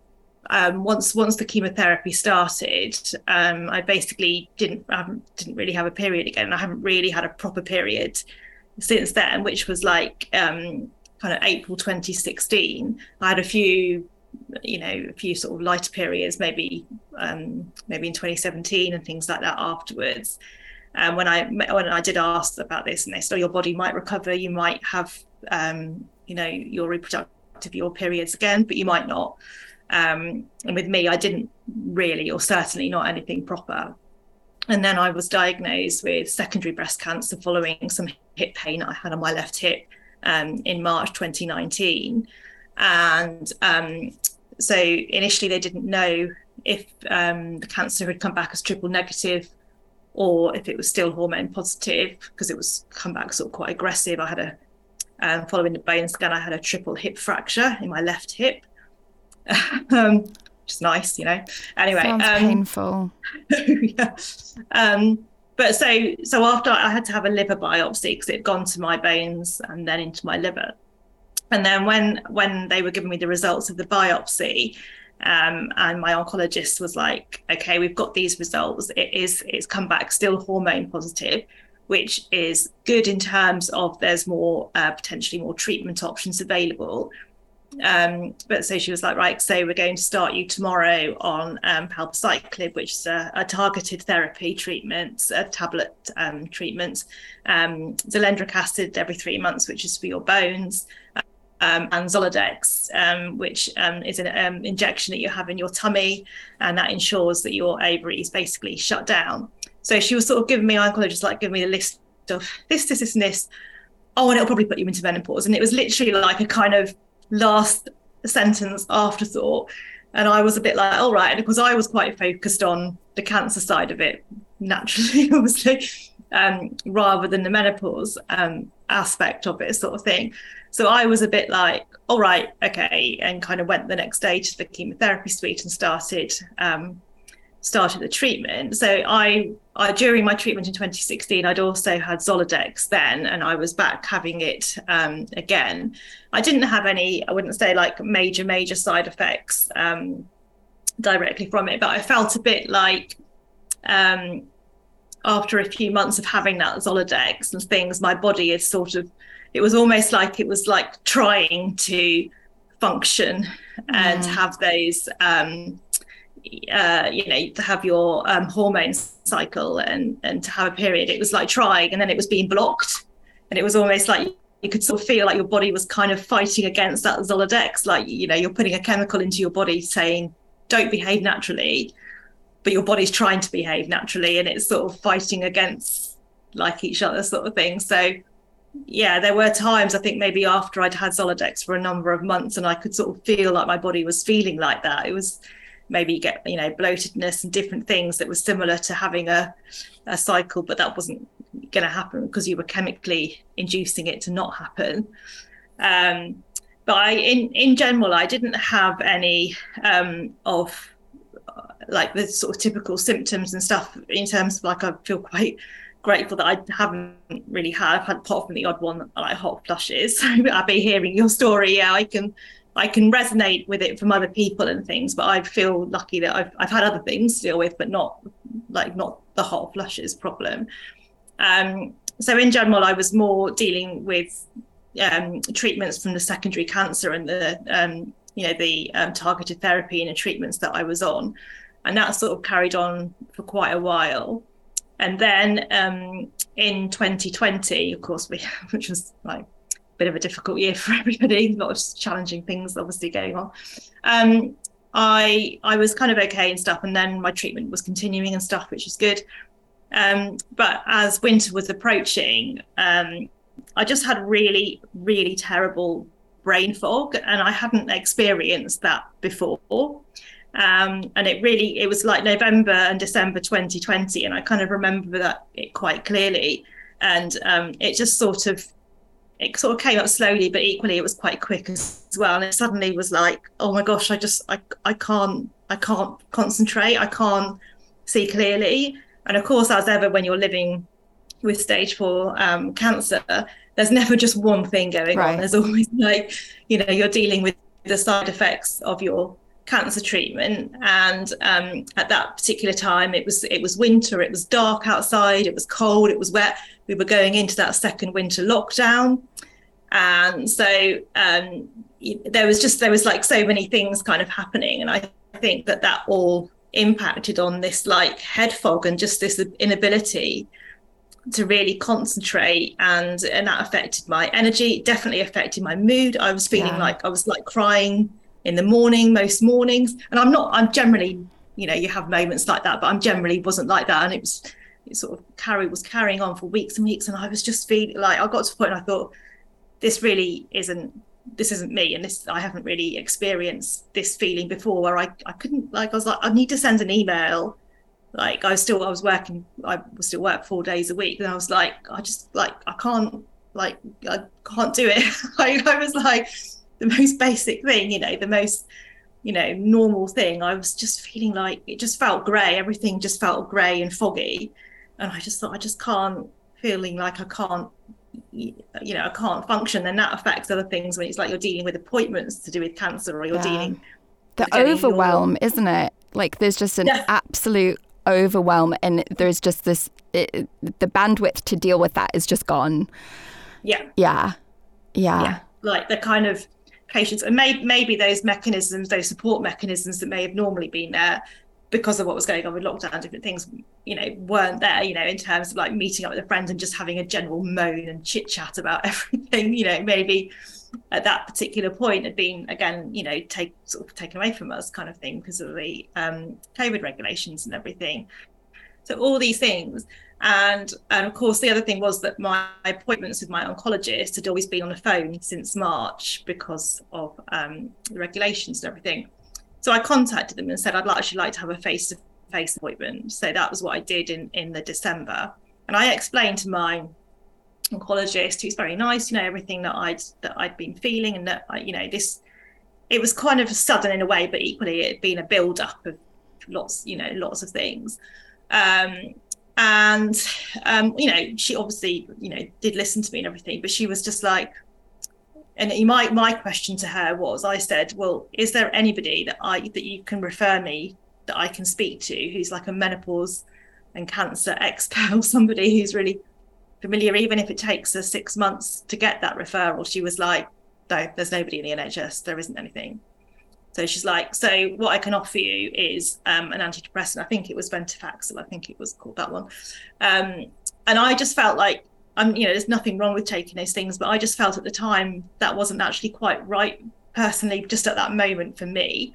um, once once the chemotherapy started, um, I basically didn't um, didn't really have a period again. I haven't really had a proper period since then, which was like. Um, Kind of April twenty sixteen, I had a few, you know, a few sort of lighter periods, maybe, um, maybe in twenty seventeen and things like that afterwards. And um, when I when I did ask about this, and they said, oh, your body might recover, you might have, um, you know, your reproductive your periods again, but you might not. Um, and with me, I didn't really, or certainly not anything proper. And then I was diagnosed with secondary breast cancer following some hip pain I had on my left hip. Um, in March twenty nineteen, and um, so initially they didn't know if um, the cancer had come back as triple negative or if it was still hormone positive, because it was come back sort of quite aggressive. I had a um, following the bone scan, I had a triple hip fracture in my left hip, um, which is nice, you know. Anyway, sounds um, painful. Yeah. Um, But so so after I had to have a liver biopsy because it had gone to my bones and then into my liver. And then when when they were giving me the results of the biopsy, um, and my oncologist was like, okay, we've got these results. It is it's come back still hormone positive, which is good in terms of there's more uh, potentially more treatment options available. Um, but so she was like, right, so we're going to start you tomorrow on um, palbociclib, which is a, a targeted therapy treatment, a tablet um, treatment, um, zoledronic acid every three months, which is for your bones, um, and Zoladex, um, which um, is an um, injection that you have in your tummy, and that ensures that your ovaries basically shut down. So she was sort of giving me, I oncologist, like giving me a list of this, this, this, and this. Oh, and it'll probably put you into menopause. And it was literally like a kind of last sentence afterthought, and I was a bit like, all right, because I was quite focused on the cancer side of it naturally, obviously, um, rather than the menopause um, aspect of it, sort of thing. So I was a bit like, all right, okay, and kind of went the next day to the chemotherapy suite and started um, started the treatment. So I, I during my treatment in twenty sixteen, I'd also had Zoladex then, and I was back having it um, again. I didn't have any, I wouldn't say like major, major side effects um, directly from it, but I felt a bit like um, after a few months of having that Zoladex and things, my body is sort of, it was almost like it was like trying to function and mm. have those, um, Uh, you know, to have your um, hormone cycle and, and to have a period. It was like trying, and then it was being blocked. And it was almost like you could sort of feel like your body was kind of fighting against that Zoladex. Like, you know, you're putting a chemical into your body saying, don't behave naturally, but your body's trying to behave naturally. And it's sort of fighting against like each other sort of thing. So yeah, there were times, I think maybe after I'd had Zoladex for a number of months, and I could sort of feel like my body was feeling like that. It was, maybe you get, you know, bloatedness and different things that was similar to having a, a cycle, but that wasn't going to happen because you were chemically inducing it to not happen. Um, but I, in, in general, I didn't have any um, of like the sort of typical symptoms and stuff in terms of like, I feel quite grateful that I haven't really had, I've had apart from the odd one, like hot flushes. I'll be hearing your story. Yeah, I can I can resonate with it from other people and things, but I feel lucky that I've I've had other things to deal with, but not like not the hot flushes problem. Um, so in general, I was more dealing with um, treatments from the secondary cancer and the um, you know the um, targeted therapy and the treatments that I was on, and that sort of carried on for quite a while. And then um, in twenty twenty, of course, we which was like. bit of a difficult year for everybody, a lot of challenging things obviously going on. Um, I I was kind of okay and stuff, and then my treatment was continuing and stuff, which is good. Um, but as winter was approaching, um, I just had really, really terrible brain fog, and I hadn't experienced that before. Um, and it really, it was like November and December twenty twenty, and I kind of remember that it quite clearly. And um, it just sort of, it sort of came up slowly, but equally it was quite quick as well. And it suddenly was like, oh my gosh, I just, I, I can't, I can't concentrate. I can't see clearly. And of course, as ever, when you're living with stage four um, cancer, there's never just one thing going right. on. There's always like, you know, you're dealing with the side effects of your cancer treatment. And um, at that particular time, it was, it was winter, it was dark outside, it was cold, it was wet. We were going into that second winter lockdown. And so um, there was just, there was like so many things kind of happening. And I think that that all impacted on this like head fog and just this inability to really concentrate. And, and that affected my energy, it definitely affected my mood. I was feeling yeah. like, I was like crying in the morning, most mornings. And I'm not, I'm generally, you know, you have moments like that, but I'm generally wasn't like that. And it was, it sort of carry was carrying on for weeks and weeks. And I was just feeling like, I got to a point and I thought, this really isn't, this isn't me. And this, I haven't really experienced this feeling before where I, I couldn't, like, I was like, I need to send an email. Like I was still, I was working, I was still work four days a week. And I was like, I just like, I can't, like, I can't do it. I, I was like, the most basic thing, you know, the most, you know, normal thing. I was just feeling like it just felt grey. Everything just felt grey and foggy. And I just thought, I just can't, feeling like I can't, you know, I can't function. And that affects other things when it's like you're dealing with appointments to do with cancer or you're yeah. dealing. The overwhelm, normal. Isn't it? Like there's just an yeah. absolute overwhelm and there's just this, it, the bandwidth to deal with that is just gone. Yeah. Yeah. Yeah. yeah. Like the kind of patients and may, maybe those mechanisms, those support mechanisms that may have normally been there because of what was going on with lockdown, different things, you know, weren't there, you know, in terms of like meeting up with a friend and just having a general moan and chit chat about everything, you know, maybe at that particular point had been, again, you know, take, sort of taken away from us kind of thing because of the um, COVID regulations and everything. So all these things. And, and of course, the other thing was that my appointments with my oncologist had always been on the phone since March because of um, the regulations and everything. So I contacted them and said, I'd actually like to have a face-to-face appointment. So that was what I did in, in the December. And I explained to my oncologist, who's very nice, you know, everything that I'd that I'd been feeling, and that I, you know, this, it was kind of sudden in a way, but equally it had been a build up of lots, you know, lots of things. Um, and um, you know, she obviously, you know, did listen to me and everything, but she was just like, and my my question to her was, I said, well, is there anybody that I that you can refer me that I can speak to who's like a menopause and cancer expert, or somebody who's really familiar, even if it takes us six months to get that referral? She was like, no, there's nobody in the N H S, there isn't anything. So she's like, so what I can offer you is um, an antidepressant. I think it was Ventifaxel, I think it was called, that one. Um, and I just felt like, I'm, you know, there's nothing wrong with taking those things, but I just felt at the time that wasn't actually quite right, personally, just at that moment for me.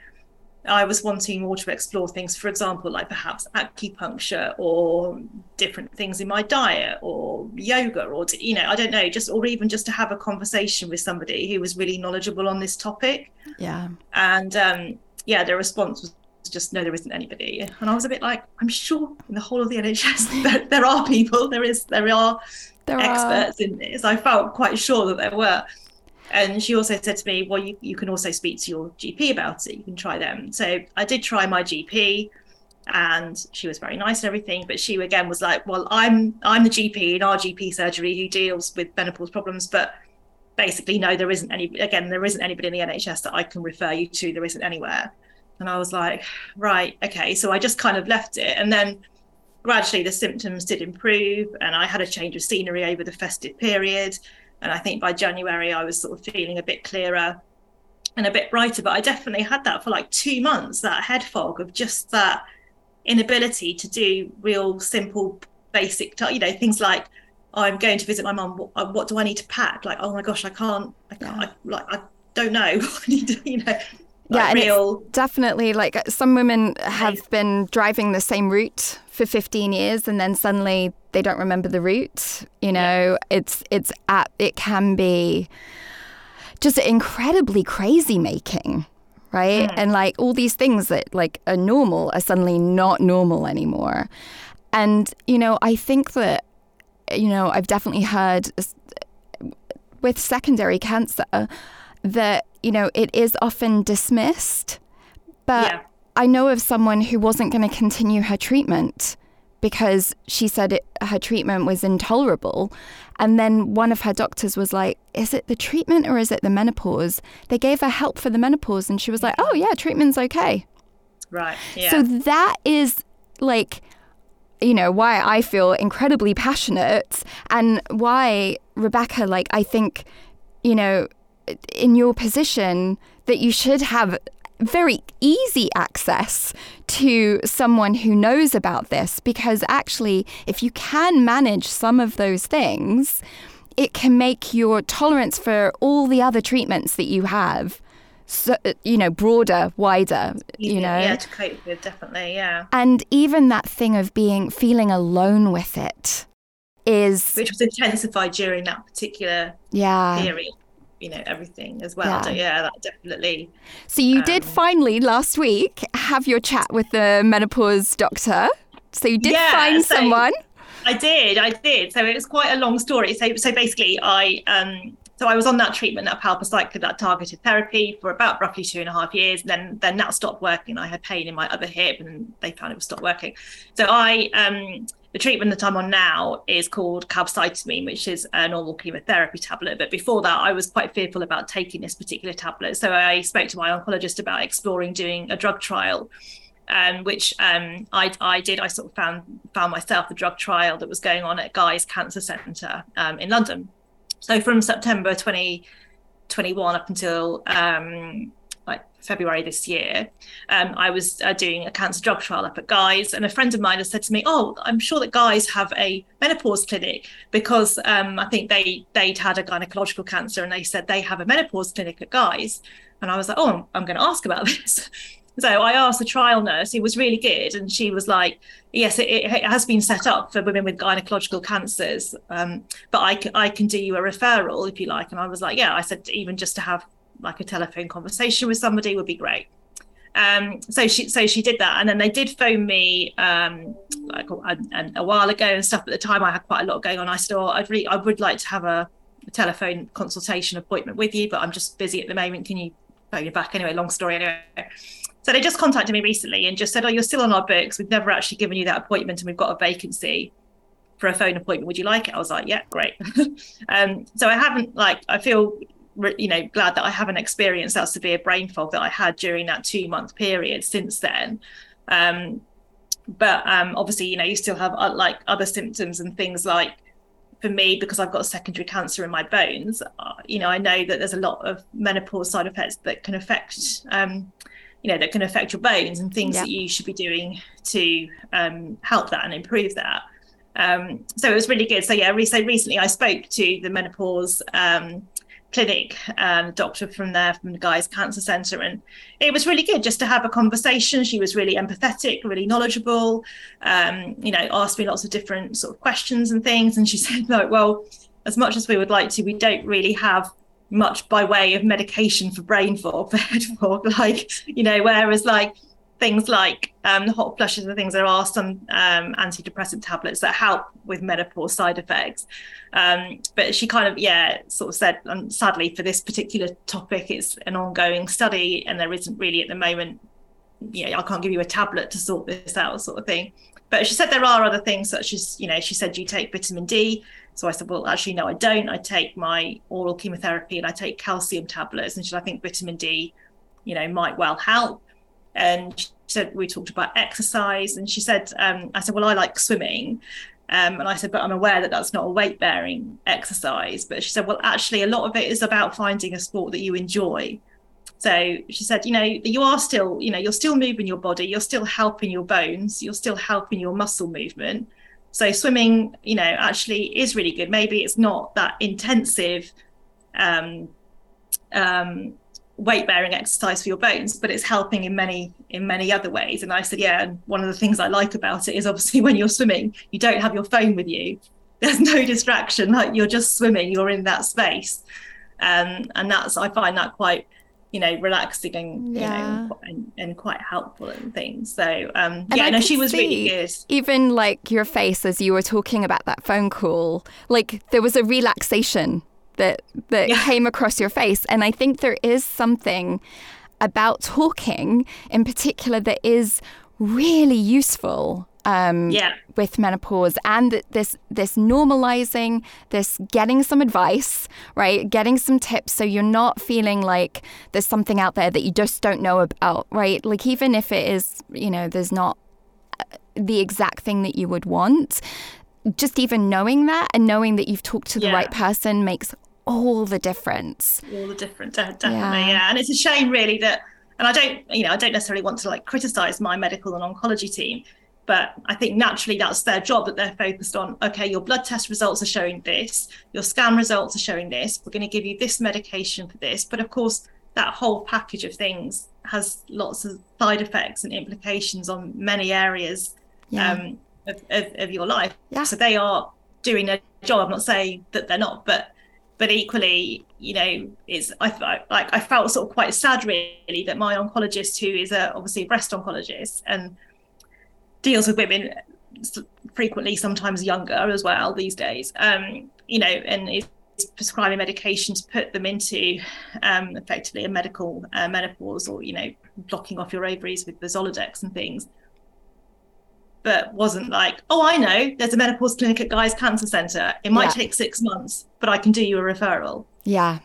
I was wanting more to explore things, for example, like perhaps acupuncture or different things in my diet or yoga or, you know, I don't know, just, or even just to have a conversation with somebody who was really knowledgeable on this topic. Yeah. And um, yeah, the response was just, no, there isn't anybody. And I was a bit like, I'm sure in the whole of the N H S, there, there are people, there is, there are there experts are. in this. I felt quite sure that there were. And she also said to me, well, you, you can also speak to your G P about it. You can try them. So I did try my G P, and she was very nice and everything. But she, again, was like, well, I'm I'm the G P in our G P surgery who deals with menopause problems. But basically, no, there isn't any. Again, there isn't anybody in the N H S that I can refer you to. There isn't anywhere. And I was like, right, OK. So I just kind of left it. And then gradually the symptoms did improve. And I had a change of scenery over the festive period. And I think by January, I was sort of feeling a bit clearer and a bit brighter. But I definitely had that for like two months, that head fog of just that inability to do real simple, basic, you know, things like, oh, I'm going to visit my mum. What, what do I need to pack? Like, oh, my gosh, I can't. I can't. I, like, I don't know. I need to, you know. Like yeah, real... definitely. Like some women have been driving the same route for fifteen years, and then suddenly they don't remember the route. You know, yeah. it's it's at, it can be just incredibly crazy making, right? Mm. And like all these things that like are normal are suddenly not normal anymore. And you know, I think that you know I've definitely heard with secondary cancer that, you know, it is often dismissed, but yeah. I know of someone who wasn't going to continue her treatment because she said it, her treatment was intolerable. And then one of her doctors was like, is it the treatment or is it the menopause? They gave her help for the menopause, and she was like, oh yeah, treatment's okay. Right. Yeah. So that is like, you know, why I feel incredibly passionate, and why, Rebecca, like I think, you know, in your position that you should have very easy access to someone who knows about this, because actually if you can manage some of those things, it can make your tolerance for all the other treatments that you have, so, you know, broader, wider, easy, you know. Yeah, to cope with, definitely, yeah. And even that thing of being, feeling alone with it is... Which was intensified during that particular yeah. period. You know, everything as well. Yeah, so, yeah, that definitely. So you um, did finally last week have your chat with the menopause doctor. So you did yeah, find so someone. I did, I did. So it was quite a long story. So so basically I um so I was on that treatment, that palbociclib, that targeted therapy, for about roughly two and a half years. And then then that stopped working. I had pain in my other hip, and they found it would stop working. So I um the treatment that I'm on now is called cabazitaxel, which is a normal chemotherapy tablet. But before that, I was quite fearful about taking this particular tablet. So I spoke to my oncologist about exploring doing a drug trial, um, which um, I, I did. I sort of found found myself a drug trial that was going on at Guy's Cancer Centre um, in London. So from September twenty twenty-one up until... Um, like February this year, um, I was uh, doing a cancer drug trial up at Guy's, and a friend of mine has said to me, oh, I'm sure that Guy's have a menopause clinic, because um, I think they, they'd had a gynecological cancer, and they said they have a menopause clinic at Guy's. And I was like, oh, I'm, I'm going to ask about this. So I asked the trial nurse, who was really good, and she was like, yes, it, it has been set up for women with gynecological cancers, um, but I, c- I can do you a referral if you like. And I was like, yeah, I said, even just to have like a telephone conversation with somebody would be great. Um, so she so she did that, and then they did phone me um, like a, a while ago and stuff. But at the time, I had quite a lot going on. I still, I'd really, I would like to have a, a telephone consultation appointment with you, but I'm just busy at the moment. Can you phone me back? Anyway, long story. Anyway, so they just contacted me recently and just said, "Oh, you're still on our books. We've never actually given you that appointment, and we've got a vacancy for a phone appointment. Would you like it?" I was like, "Yeah, great." um, so I haven't like I feel. you know, glad that I haven't experienced that severe brain fog that I had during that two month period since then. Um, but um, obviously, you know, you still have uh, like other symptoms and things. Like for me, because I've got secondary cancer in my bones, uh, you know, I know that there's a lot of menopause side effects that can affect, um, you know, that can affect your bones and things yeah. that you should be doing to um, help that and improve that. Um, so it was really good. So yeah, re- so recently I spoke to the menopause um clinic um doctor from there, from the Guy's Cancer Centre, and it was really good just to have a conversation. She was really empathetic, really knowledgeable, um you know, asked me lots of different sort of questions and things, and she said, like, well, as much as we would like to, we don't really have much by way of medication for brain fog, for head fog, like, you know, whereas like things like um hot flushes and things, there are some um antidepressant tablets that help with menopause side effects, um but she kind of yeah sort of said, um, sadly for this particular topic, it's an ongoing study and there isn't really at the moment, yeah I can't give you a tablet to sort this out, sort of thing. But she said there are other things, such as, you know, she said, do you take vitamin D? So I said, well, actually, no, I don't. I take my oral chemotherapy and I take calcium tablets. And she said, I think vitamin D, you know, might well help. And she said, we talked about exercise, and she said, um, I said, well, I like swimming. Um, and I said, but I'm aware that that's not a weight bearing exercise. But she said, well, actually, a lot of it is about finding a sport that you enjoy. So she said, you know, you are still, you know, you're still moving your body, you're still helping your bones, you're still helping your muscle movement. So swimming, you know, actually is really good. Maybe it's not that intensive um, um weight-bearing exercise for your bones, but it's helping in many in many other ways. And I said, yeah, and one of the things I like about it is obviously when you're swimming, you don't have your phone with you. There's no distraction, like you're just swimming, you're in that space. Um, and that's, I find that quite, you know, relaxing and, yeah. you know, and, and quite helpful and things. So, um, yeah, I no, she was really good. Even like your face as you were talking about that phone call, like there was a relaxation that that yeah. came across your face. And I think there is something about talking in particular that is really useful um, yeah. with menopause, and this this normalizing, this getting some advice, right? Getting some tips so you're not feeling like there's something out there that you just don't know about, right? Like even if it is, you know, there's not the exact thing that you would want, just even knowing that and knowing that you've talked to the yeah. right person makes all the difference. All the difference, definitely. Yeah. yeah. And it's a shame, really, that, and I don't, you know, I don't necessarily want to like criticize my medical and oncology team, but I think naturally that's their job, that they're focused on, okay, your blood test results are showing this, your scan results are showing this, we're going to give you this medication for this. But of course, that whole package of things has lots of side effects and implications on many areas. Yeah. Um, Of, of, of your life. Yeah. So they are doing their job. I'm not saying that they're not, but but equally, you know, it's I, I like I felt sort of quite sad, really, that my oncologist, who is a, obviously a breast oncologist and deals with women frequently, sometimes younger as well these days, um, you know, and is prescribing medication to put them into um, effectively a medical uh, menopause, or, you know, blocking off your ovaries with the Zoladex and things. But wasn't like, oh, I know, there's a menopause clinic at Guy's Cancer Centre. It might yeah. take six months, but I can do you a referral. Yeah,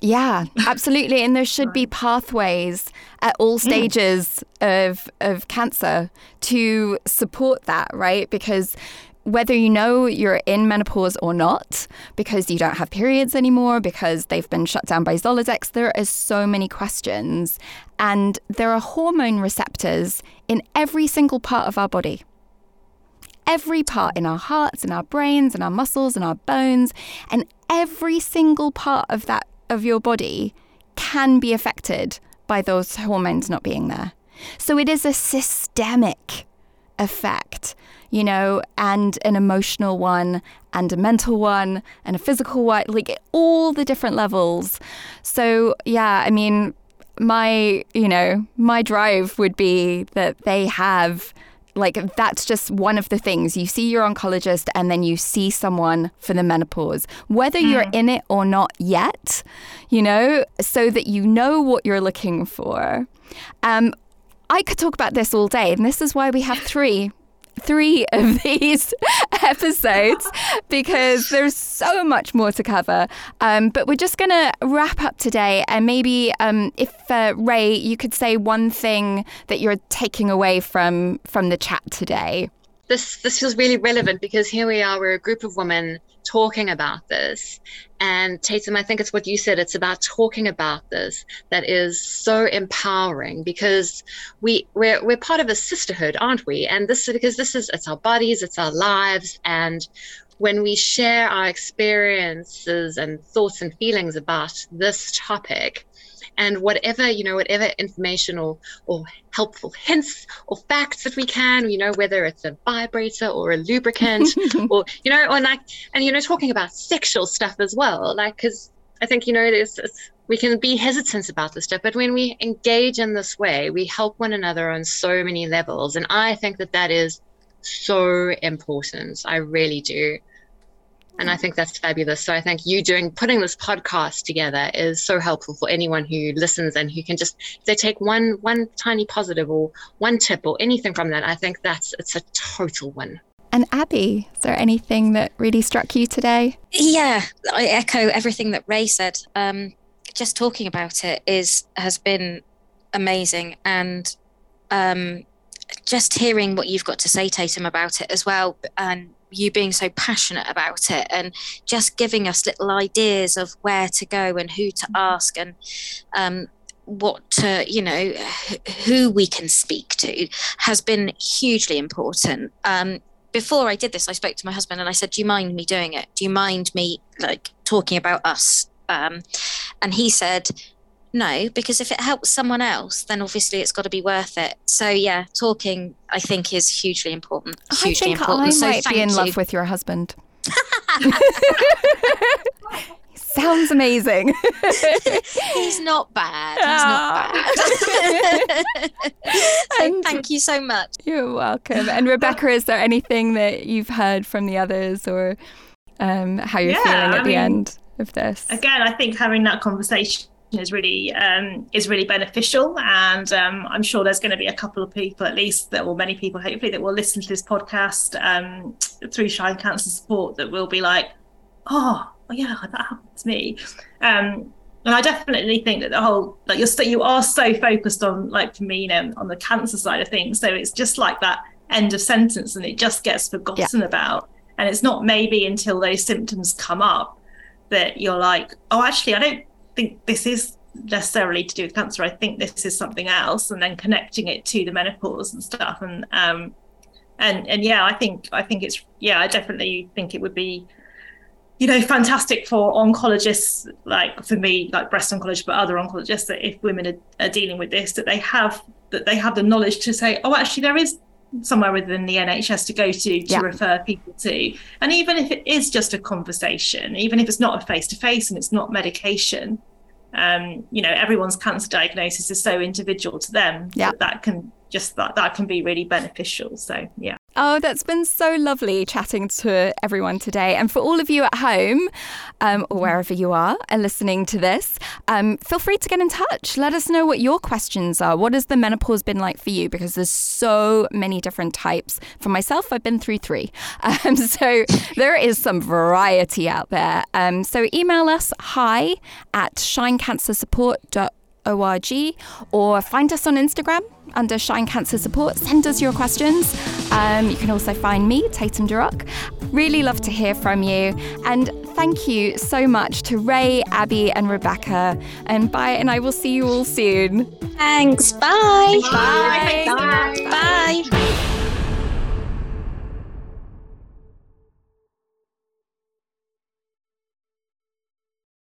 yeah, absolutely. And there should be pathways at all stages mm. of of cancer to support that, right? Because whether you know you're in menopause or not, because you don't have periods anymore, because they've been shut down by Zoladex, there are so many questions. And there are hormone receptors in every single part of our body. Every part, in our hearts, in our brains, in our muscles, in our bones, and every single part of that of your body can be affected by those hormones not being there. So it is a systemic effect, you know, and an emotional one, and a mental one, and a physical one, like all the different levels. So yeah, I mean, my, you know, my drive would be that they have, like, that's just one of the things. You see your oncologist and then you see someone for the menopause, whether mm. you're in it or not yet, you know, so that you know what you're looking for. Um, I could talk about this all day, and this is why we have three three of these episodes, because there's so much more to cover. Um, but we're just going to wrap up today, and maybe um, if, uh, Ray, you could say one thing that you're taking away from, from the chat today. This, this feels really relevant, because here we are, we're a group of women talking about this. And Tatum, I think it's what you said, it's about talking about this that is so empowering, because we, we're we're part of a sisterhood, aren't we? And this is because this is, it's our bodies, it's our lives. And when we share our experiences and thoughts and feelings about this topic, and whatever, you know, whatever information or, or helpful hints or facts that we can, you know, whether it's a vibrator or a lubricant or, you know, or like, and, you know, talking about sexual stuff as well, like, because I think, you know, it is, it's, we can be hesitant about this stuff, but when we engage in this way, we help one another on so many levels. And I think that that is so important. I really do. And I think that's fabulous. So I think you doing, putting this podcast together is so helpful for anyone who listens and who can just, if they take one one tiny positive or one tip or anything from that, I think that's, it's a total win. And Abby, is there anything that really struck you today? Yeah, I echo everything that Ray said. Um, just talking about it is has been amazing. And um, just hearing what you've got to say, Tatum, about it as well, and you being so passionate about it, and just giving us little ideas of where to go and who to ask, and um, what to, you know, who we can speak to, has been hugely important. Um, before I did this, I spoke to my husband and I said, do you mind me doing it? Do you mind me like talking about us? Um, and he said, no, because if it helps someone else, then obviously it's got to be worth it. So yeah, talking, I think, is hugely important. Hugely I think important. I so might be in you. love with your husband. Sounds amazing. He's not bad. He's Aww. not bad. So and thank you so much. You're welcome. And Rebecca, is there anything that you've heard from the others, or um, how you're yeah, feeling at I the mean, end of this? Again, I think having that conversation is really um is really beneficial, and um I'm sure there's going to be a couple of people at least that, or many people hopefully, that will listen to this podcast um through Shine Cancer Support that will be like, oh yeah, that happened to me. Um and I definitely think that the whole, like, you're st- you are so focused on, like, for me, you know, on the cancer side of things, so it's just like that end of sentence and it just gets forgotten yeah. about, and it's not maybe until those symptoms come up that you're like, oh, actually, I don't think this is necessarily to do with cancer, I think this is something else, and then connecting it to the menopause and stuff. And um and and yeah I think I think it's yeah I definitely think it would be, you know, fantastic for oncologists, like for me, like breast oncology, but other oncologists, that if women are, are dealing with this, that they have that they have the knowledge to say, oh, actually there is somewhere within the N H S to go to to yeah. refer people to. And even if it is just a conversation, even if it's not a face-to-face and it's not medication, um you know, everyone's cancer diagnosis is so individual to them yeah. that, that can just that that can be really beneficial. So yeah. Oh, that's been so lovely chatting to everyone today. And for all of you at home, um, or wherever you are, are listening to this, um, feel free to get in touch. Let us know what your questions are. What has the menopause been like for you? Because there's so many different types. For myself, I've been through three. Um, so there is some variety out there. Um, so email us hi at shinecancersupport dot org. O R G, or find us on Instagram under Shine Cancer Support. Send us your questions. Um, you can also find me, Tatum Duroc. Really love to hear from you. And thank you so much to Ray, Abby, and Rebecca. And bye, and I will see you all soon. Thanks. Bye. Bye. Bye. Bye. Bye. Bye.